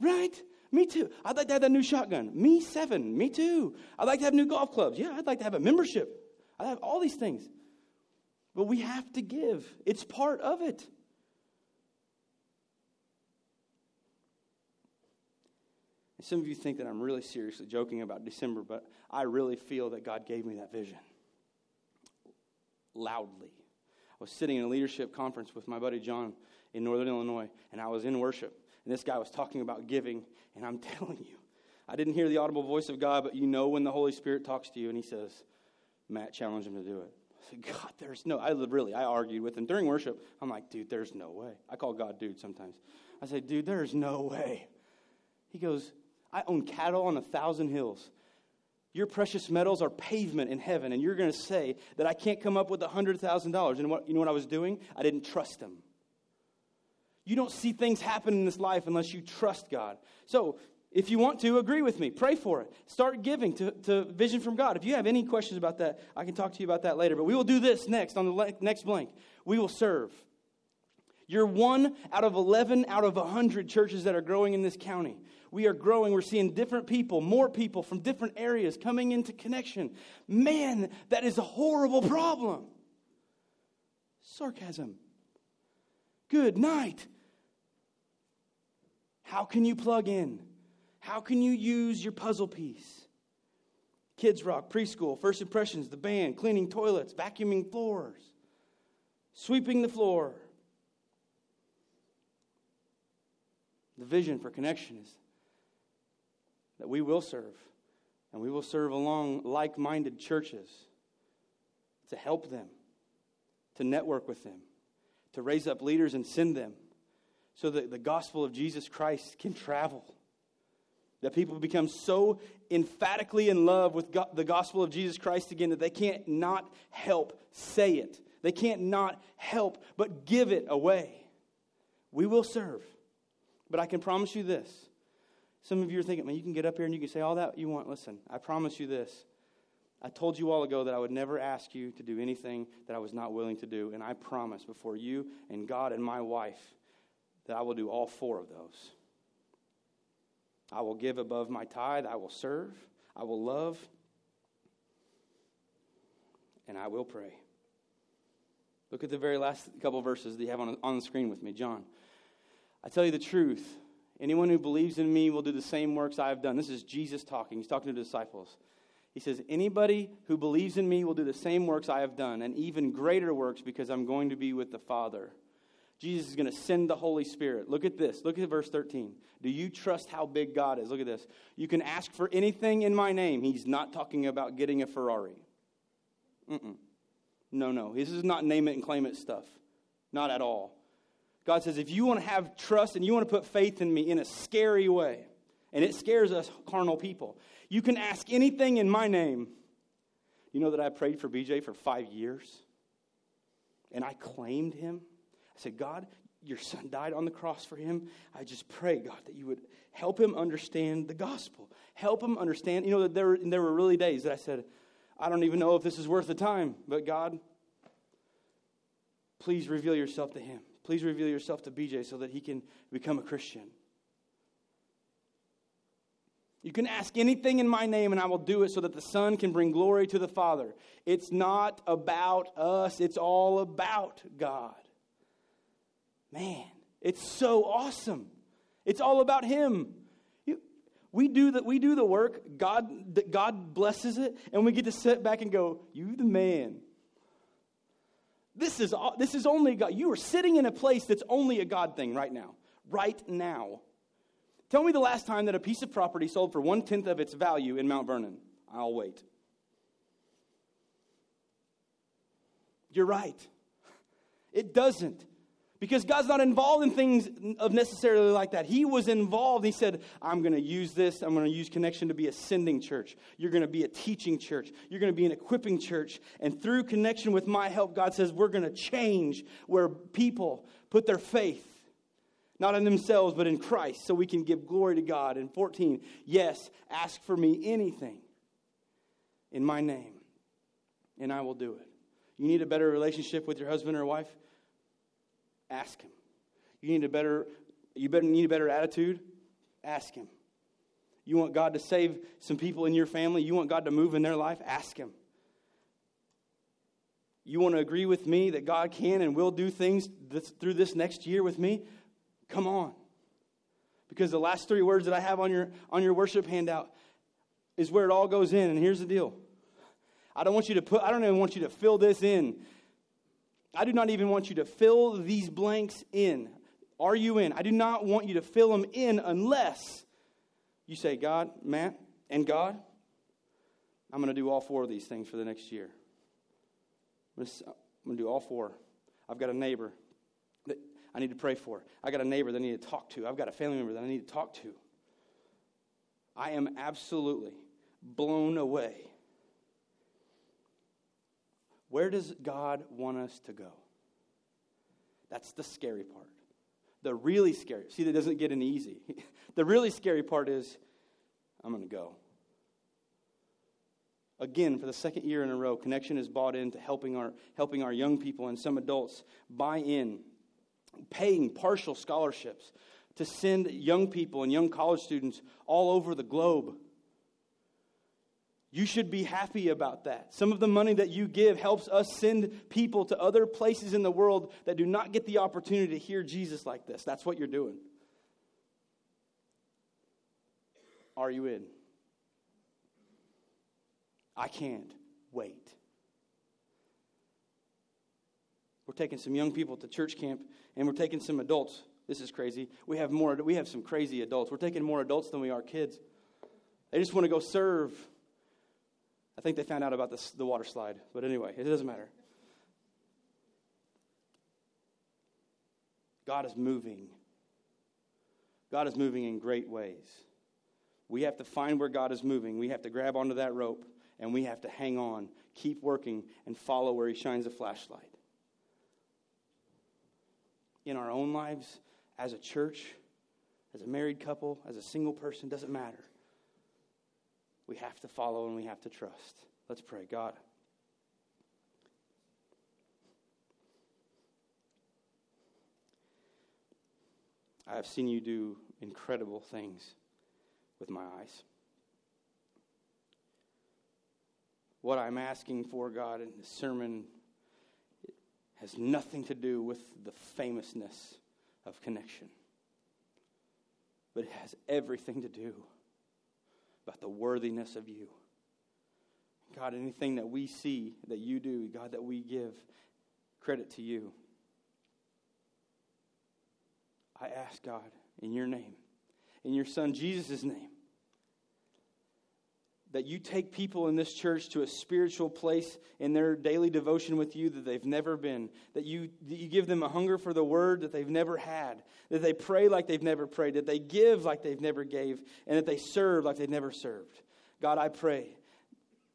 Right? Me too. I'd like to have that new shotgun. Me 7. Me too. I'd like to have new golf clubs. Yeah, I'd like to have a membership. I'd have all these things. But we have to give. It's part of it. And some of you think that I'm really seriously joking about December, but I really feel that God gave me that vision. Loudly. I was sitting in a leadership conference with my buddy John in Northern Illinois, and I was in worship, and this guy was talking about giving, and I'm telling you, I didn't hear the audible voice of God, but you know when the Holy Spirit talks to you, and he says, Matt, challenge him to do it. I said, God, I argued with him during worship. I'm like, dude, there's no way. I call God dude sometimes. I said, dude, there's no way. He goes, I own cattle on 1,000 hills. Your precious metals are pavement in heaven, and you're going to say that I can't come up with $100,000. And what, you know what I was doing? I didn't trust him. You don't see things happen in this life unless you trust God. So if you want to, agree with me. Pray for it. Start giving to Vision from God. If you have any questions about that, I can talk to you about that later. But we will do this next on the next blank. We will serve. You're one out of 11 out of 100 churches that are growing in this county. We are growing. We're seeing different people, more people from different areas coming into Connection. Man, that is a horrible problem. Sarcasm. Good night. How can you plug in? How can you use your puzzle piece? Kids rock, preschool, first impressions, the band, cleaning toilets, vacuuming floors, sweeping the floor. The vision for Connection is that we will serve, and we will serve along like-minded churches to help them, to network with them, to raise up leaders and send them so that the gospel of Jesus Christ can travel, that people become so emphatically in love with the gospel of Jesus Christ again that they can't not help say it. They can't not help but give it away. We will serve. But I can promise you this. Some of you are thinking, man, you can get up here and you can say all that you want. Listen, I promise you this. I told you all ago that I would never ask you to do anything that I was not willing to do. And I promise before you and God and my wife that I will do all four of those. I will give above my tithe. I will serve. I will love. And I will pray. Look at the very last couple verses that you have on the screen with me. John, I tell you the truth, anyone who believes in me will do the same works I have done. This is Jesus talking. He's talking to the disciples. He says, anybody who believes in me will do the same works I have done, and even greater works, because I'm going to be with the Father. Jesus is going to send the Holy Spirit. Look at this. Look at verse 13. Do you trust how big God is? Look at this. You can ask for anything in my name. He's not talking about getting a Ferrari. No. This is not name it and claim it stuff. Not at all. God says, if you want to have trust and you want to put faith in me in a scary way, and it scares us carnal people, you can ask anything in my name. You know that I prayed for BJ for 5 years, and I claimed him. I said, God, your son died on the cross for him. I just pray, God, that you would help him understand the gospel. Help him understand. You know, that there were really days that I said, I don't even know if this is worth the time, but God, please reveal yourself to him. Please reveal yourself to BJ so that he can become a Christian. You can ask anything in my name and I will do it so that the Son can bring glory to the Father. It's not about us. It's all about God. Man, it's so awesome. It's all about him. We do the work. God blesses it. And we get to sit back and go, you the man. This is only God. You are sitting in a place that's only a God thing right now. Right now. Tell me the last time that a piece of property sold for 1/10 of its value in Mount Vernon. I'll wait. You're right. It doesn't. Because God's not involved in things of necessarily like that. He was involved. He said, I'm going to use this. I'm going to use Connection to be a sending church. You're going to be a teaching church. You're going to be an equipping church. And through Connection with my help, God says, we're going to change where people put their faith, not in themselves, but in Christ, so we can give glory to God. And 14, yes, ask for me anything in my name, and I will do it. You need a better relationship with your husband or wife? Ask him. You need a better attitude? Ask him. You want God to save some people in your family? You want God to move in their life? Ask him. You want to agree with me that God can and will do things through this next year with me? Come on. Because the last three words that I have on your worship handout is where it all goes in. And here's the deal. I don't even want you to fill this in. I do not even want you to fill these blanks in. Are you in? I do not want you to fill them in unless you say, God, Matt, and God, I'm going to do all four of these things for the next year. I'm going to do all four. I've got a neighbor that I need to pray for. I've got a neighbor that I need to talk to. I've got a family member that I need to talk to. I am absolutely, blown away. Where does God want us to go? That's the scary part. The really scary. See, that doesn't get any easy. The really scary part is, I'm going to go. Again, for the second year in a row, Connection is bought into helping our young people and some adults buy in, paying partial scholarships to send young people and young college students all over the globe. You should be happy about that. Some of the money that you give helps us send people to other places in the world that do not get the opportunity to hear Jesus like this. That's what you're doing. Are you in? I can't wait. We're taking some young people to church camp, and we're taking some adults. This is crazy. We have some crazy adults. We're taking more adults than we are kids. They just want to go serve. I think they found out about this, the water slide. But anyway, it doesn't matter. God is moving. God is moving in great ways. We have to find where God is moving. We have to grab onto that rope, and we have to hang on, keep working, and follow where he shines a flashlight. In our own lives, as a church, as a married couple, as a single person, doesn't matter. We have to follow and we have to trust. Let's pray. God, I have seen you do incredible things with my eyes. What I'm asking for, God, in this sermon has nothing to do with the famousness of Connection, but it has everything to do about the worthiness of you. God, anything that we see that you do, God, that we give credit to you. I ask, God, in your name, in your Son Jesus' name, that you take people in this church to a spiritual place in their daily devotion with you that they've never been. That you give them a hunger for the word that they've never had. That they pray like they've never prayed. That they give like they've never gave. And that they serve like they've never served. God, I pray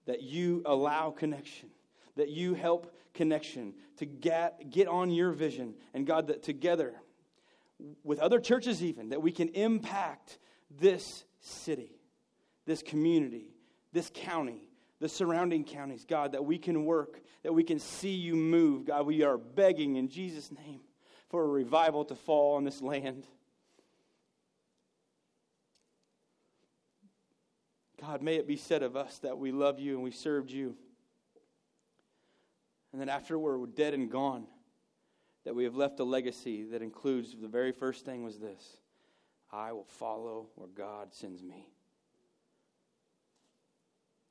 that you allow Connection. That you help Connection to get on your vision. And God, that together with other churches even, that we can impact this city, this community, this county, the surrounding counties, God, that we can work, that we can see you move. God, we are begging in Jesus' name for a revival to fall on this land. God, may it be said of us that we love you and we served you. And that after we're dead and gone, that we have left a legacy that includes the very first thing was this: I will follow where God sends me.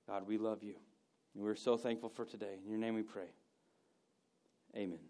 God, we love you, and we're so thankful for today. In your name we pray. Amen.